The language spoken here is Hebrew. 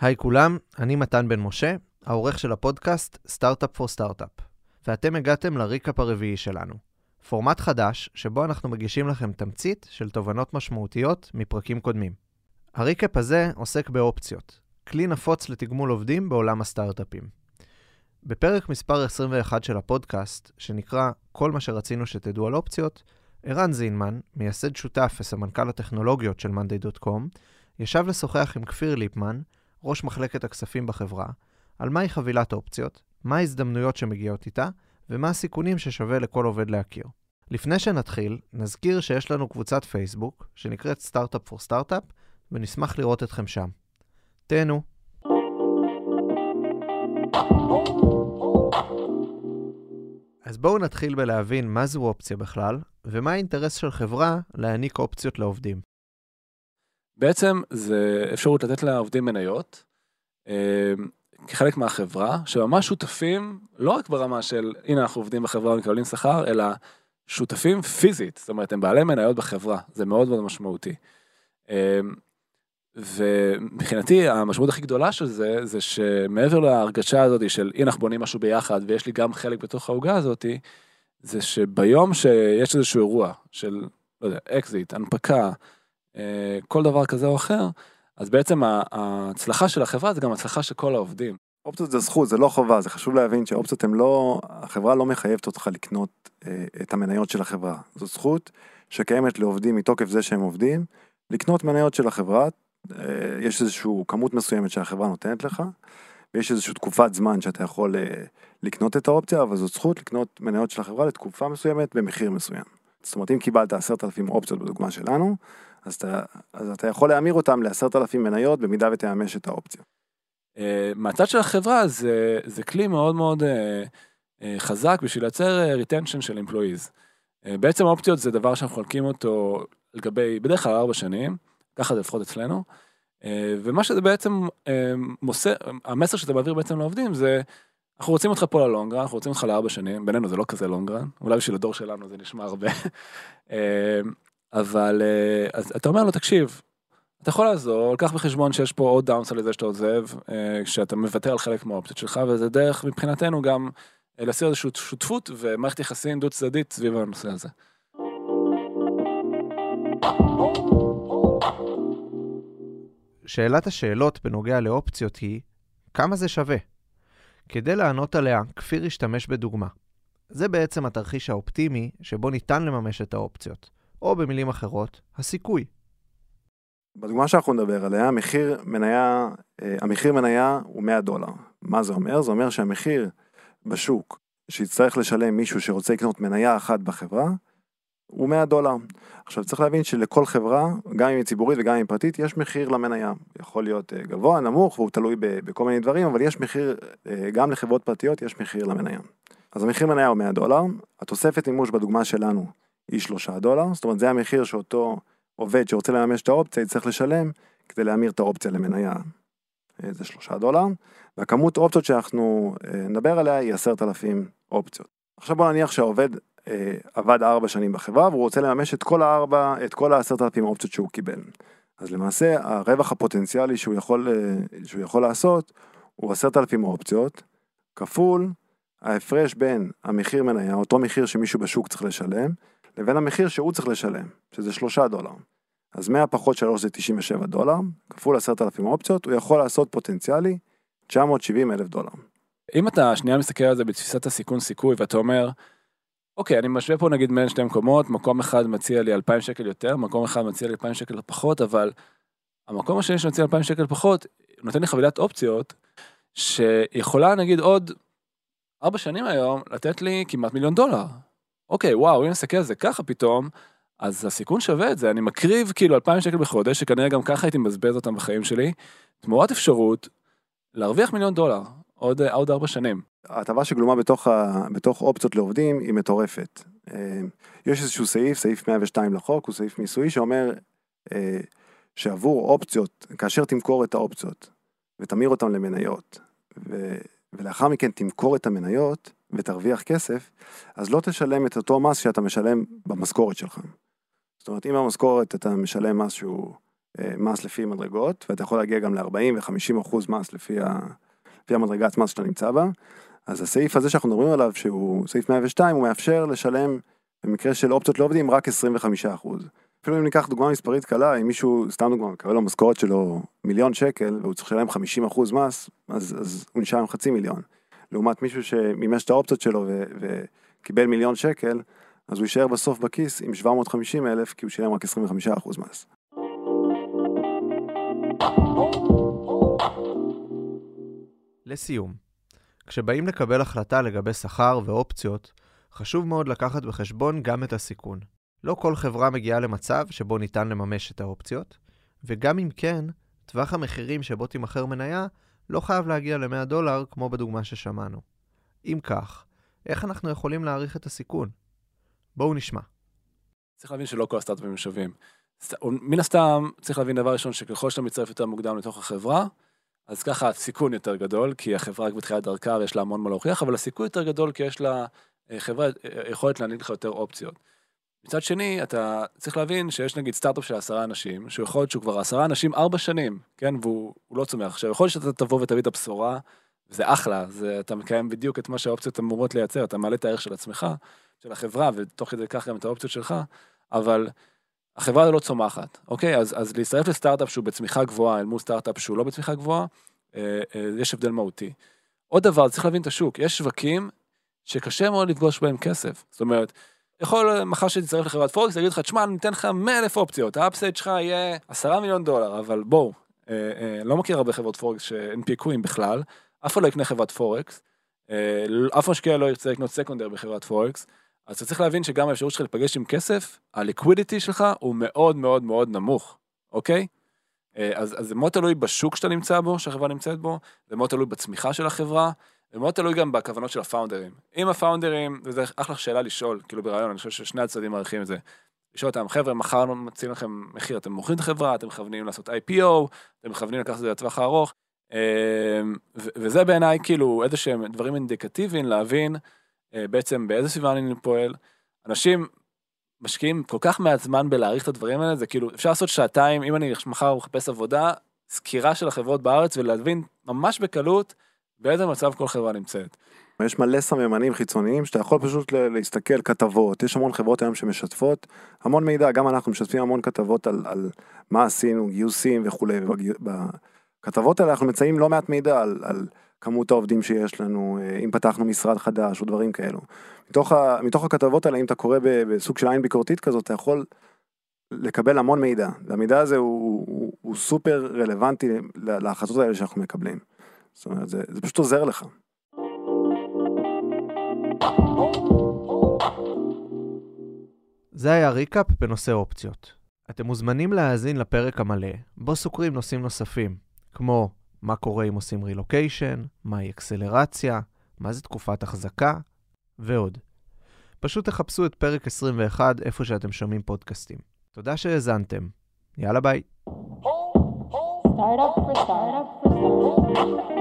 היי כולם, אני מתן בן משה, העורך של הפודקאסט Startup for Startup, ואתם הגעתם לריקאפ הרביעי שלנו. פורמט חדש שבו אנחנו מגישים לכם תמצית של תובנות משמעותיות מפרקים קודמים. הריקאפ הזה עוסק באופציות, כלי נפוץ לתגמול עובדים בעולם הסטארט-אפים. בפרק מספר 21 של הפודקאסט, שנקרא כל מה שרצינו שתדעו על אופציות, ערן זינמן, מייסד שותף וסמנכ"ל הטכנולוגיות של Mandy.com, ישב לשוחח עם כפיר ליפמן, ראש מחלקת הכספים בחברה, על מהי חבילת אופציות, מה ההזדמנויות שמגיעות איתה, ומה הסיכונים ששווה לכל עובד להכיר. לפני שנתחיל, נזכיר שיש לנו קבוצת פייסבוק, שנקראת Startup for Startup, ונשמח לראות אתכם שם. תהנו. אז בואו נתחיל בלהבין מה זו אופציה בכלל, ומה האינטרס של חברה להעניק אופציות לעובדים. בעצם זה אפשרות לתת לעובדים מניות, כחלק מהחברה, שממש שותפים, לא רק ברמה של, הנה אנחנו עובדים בחברה ומקבלים שכר, אלא שותפים פיזית, זאת אומרת, הם בעלי מניות בחברה, זה מאוד מאוד משמעותי. ומבחינתי, המשמעות הכי גדולה של זה, זה שמעבר להרגשה הזאת של, הנה אנחנו בונים משהו ביחד, ויש לי גם חלק בתוך ההוגה הזאת, זה שביום שיש איזשהו אירוע של, לא יודע, אקזיט, הנפקה, כל דבר כזה או אחר, אז בעצם ההצלחה של החברה זה גם הצלחה של כל העובדים. אופציות זה זכות, זה לא חובה, זה חשוב להבין שאופציות הם לא, החברה לא מחייבת אותך לקנות את המניות של החברה. זו זכות שקיימת לעובדים מתוקף זה שהם עובדים, לקנות מניות של החברה, יש איזשהו כמות מסוימת שהחברה נותנת לך, ויש איזשהו תקופת זמן שאתה יכול לקנות את האופציה, אבל זו זכות לקנות מניות של החברה לתקופה מסוימת במחיר מסוים. זאת אומרת, אם קיבלת 10,000 אופציות בדוגמה שלנו, אז אתה יכול להמיר אותם ל10,000 מניות, במידה ותאמש את האופציה. מהצד של החברה, זה כלי מאוד מאוד חזק, בשביל לייצר retention של employees. בעצם האופציות זה דבר שאנחנו חולקים אותו, לגבי בדרך כלל 4 שנים, ככה זה לפחות אצלנו, ומה שזה בעצם, המסר שאתה מעביר בעצם לעובדים, זה, אנחנו רוצים אותך פה ללונגרן, אנחנו רוצים אותך ל4 שנים, בינינו זה לא כזה לונגרן, אולי בשביל הדור שלנו זה נשמע הרבה, אבל אז אתה אומר לו, תקשיב, אתה יכול לעזור, לקח בחשבון שיש פה עוד דאונס על זה שאתה עוזב, כשאתה מבטר על חלק מהאופציות שלך, וזה דרך מבחינתנו גם להסיר איזושהי שותפות, ומערכת יחסים דוד צדדית סביב הנושא הזה. שאלת השאלות בנוגע לאופציות היא, כמה זה שווה? כדי לענות עליה, כפיר ישתמש בדוגמה. זה בעצם התרחיש האופטימי שבו ניתן לממש את האופציות. או במילים אחרות, הסיכוי. בדוגמה שאנחנו נדבר עליה, המחיר מניה הוא $100. מה זה אומר? זה אומר שהמחיר בשוק שיצטרך לשלם מישהו שרוצה לקנות מניה אחת בחברה, הוא $100. עכשיו צריך להבין שלכל חברה, גם אם היא ציבורית וגם אם היא פרטית, יש מחיר למניה. יכול להיות גבוה, נמוך, והוא תלוי בכל מיני דברים, אבל יש מחיר, גם לחברות פרטיות יש מחיר למניה. אז המחיר מניה הוא $100, התוספת מימוש בדוגמה שלנו, היא $3, זאת אומרת זה המחיר שאותו עובד שרוצה לממש את האופציה, יצטרך לשלם כדי להמיר את האופציה למניה. זה $3, והכמות אופציות שאנחנו נדבר עליה היא 10,000 אופציות. עכשיו בוא נניח שהעובד עבד 4 שנים בחברה, והוא רוצה לממש את כל 10,000 אופציות שהוא קיבל. אז למעשה הרווח הפוטנציאלי שהוא יכול לעשות, הוא 10,000 אופציות, כפול ההפרש בין המחיר מניה, אותו מחיר שמישהו בשוק צריך לשלם, לבין המחיר שהוא צריך לשלם, שזה $3. אז 100 פחות 3 זה $97, כפול 10,000 אופציות, הוא יכול לעשות פוטנציאלי $970,000. אם אתה שנייה מסתכל על זה בתפיסת הסיכון סיכוי, ואתה אומר, אוקיי, אני משווה פה נגיד בין 2 מקומות, מקום אחד מציע לי $2,000 יותר, מקום אחד מציע לי $2,000 פחות, אבל המקום השני שמציע $2,000 פחות, נותן לי חבילת אופציות, שיכולה נגיד עוד 4 שנים היום, לתת לי כמעט $1,000,000. אוקיי, וואו, אם נסתכל על זה ככה פתאום, אז הסיכון שווה את זה, אני מקריב כאילו $2,000 בחודש, שכנראה גם ככה הייתי מבזבז אותם בחיים שלי, תמורת אפשרות להרוויח $1,000,000, עוד 4 שנים. ההטבה שגלומה בתוך אופציות לעובדים היא מטורפת. יש איזשהו סעיף 102 לחוק, הוא סעיף מיסוי שאומר שעבור אופציות, כאשר תמכור את האופציות, ותמיר אותן למניות, ולאחר מכן תמכור את המניות, ותרוויח כסף, אז לא תשלם את אותו מס שאתה משלם במשכורת שלך. זאת אומרת, אם במשכורת אתה משלם מס שהוא מס לפי מדרגות, ואתה יכול להגיע גם ל-40 ו-50% מס לפי המדרגת מס שאתה נמצא בה. אז הסעיף הזה שאנחנו מדברים עליו, שהוא סעיף 102, הוא מאפשר לשלם במקרה של אופציות לא עובדים רק 25%. אפילו אם ניקח דוגמה מספרית קלה, אם מישהו, סתם דוגמה, מקבל לו משכורת שלו $1,000,000, והוא צריך לשלם 50% מס, אז הוא נשאר עם $500,000. לעומת מישהו שמימש את האופציות שלו וקיבל $1,000,000, אז הוא יישאר בסוף בכיס עם $750,000, כי הוא שילם רק 25% מס. לסיום, כשבאים לקבל החלטה לגבי שכר ואופציות, חשוב מאוד לקחת בחשבון גם את הסיכון. לא כל חברה מגיעה למצב שבו ניתן לממש את האופציות, וגם אם כן, טווח המחירים שבו תימחר מניה לא חייב להגיע $100 כמו בדוגמה ששמענו. אם כך, איך אנחנו יכולים להעריך את הסיכון? בואו נשמע. צריך להבין שלא כל הסטארטאפים שווים. מן הסתם צריך להבין דבר ראשון שככל שאתה מצטרף יותר מוקדם לתוך החברה, אז ככה הסיכון יותר גדול, כי החברה רק בתחילת דרכה ויש לה המון מה להוכיח, אבל הסיכון יותר גדול כי יש לה חברה יכולת להעניק לך יותר אופציות. מצד שני, אתה צריך להבין שיש נגיד סטארט-אפ של 10 אנשים, שהוא יכול להיות שהוא כבר 10 אנשים 4 שנים, כן, והוא לא צומח. עכשיו, יכול להיות שאתה תבוא ותביא את הבשורה, וזה אחלה, אתה מקיים בדיוק את מה שהאופציות אמורות לייצר, אתה מעלה את הערך של עצמך, של החברה, ותוך כדי כך גם את האופציות שלך, אבל החברה לא צומחת, אוקיי? אז להצטרף לסטארט-אפ שהוא בצמיחה גבוהה, אל מול סטארט-אפ שהוא לא בצמיחה גבוהה, יש הבדל מהותי. עוד דבר, צריך להבין את השוק. יש שווקים שקשה מאוד לפגוש בהם כסף. זאת אומרת, יכול מחר שתצטרף לחברת פורקס, להגיד לך, תשמע, ניתן לך 100,000 אופציות, האפסייט שלך יהיה $10 מיליון, אבל בואו, לא מכיר הרבה חברות פורקס שהנפיקו עם בכלל, אף לא יקנה חברת פורקס, אף משקיע לא ירצה לקנות סקונדר בחברת פורקס, אז אתה צריך להבין שגם האפשרות שלך לפגש עם כסף, הליקווידיטי שלך הוא מאוד מאוד מאוד נמוך, אוקיי? אז זה מאוד תלוי בשוק שאתה נמצא בו, שהחברה נמצאת בו, זה מאוד תלוי בצמיחה של החברה, זה מאוד תלוי גם בכוונות של הפאונדרים. אם הפאונדרים, וזה אחלה שאלה לשאול, כאילו ברעיון, אני חושב ששני הצדדים מעריכים את זה, לשאול אותם, חבר'ה, מחר מציעים לכם מחיר, אתם מוכרים את החברה, אתם מכוונים לעשות IPO, אתם מכוונים לקחת את זה לטווח הארוך, וזה בעיניי כאילו איזשהם דברים אינדיקטיביים להבין בעצם באיזה סביבה אני פועל. אנשים משקיעים כל כך מעט זמן בלהעריך את הדברים האלה, זה כאילו אפשר לעשות שעתיים, אם אני מחר מחפש עבודה, סקירה של החברות בארץ, ולהבין ממש בקלות באיזה מצב כל חברה נמצאת. יש מלא סממנים חיצוניים, שאתה יכול פשוט להסתכל כתבות, יש המון חברות היום שמשתפות, המון מידע, גם אנחנו משתפים המון כתבות על מה עשינו, גיוסים וכו'. בכתבות האלה אנחנו מצאים לא מעט מידע על כמות העובדים שיש לנו, אם פתחנו משרד חדש, או דברים כאלו. מתוך הכתבות האלה, אם אתה קורא בסוג של עין ביקורתית כזאת, אתה יכול לקבל המון מידע. והמידע הזה הוא סופר רלוונטי להחלטות האלה שאנחנו מקבלים. זאת אומרת, זה פשוט עוזר לך. זה היה ריקאפ בנושא אופציות. אתם מוזמנים להאזין לפרק המלא, בו סוקרים נושאים נוספים, כמו מה קורה אם עושים רילוקיישן, מהי אקסלרציה, מה זה תקופת החזקה, ועוד. פשוט תחפשו את פרק 21 איפה שאתם שומעים פודקאסטים. תודה שהאזנתם. יאללה ביי. Startup for startup for startup.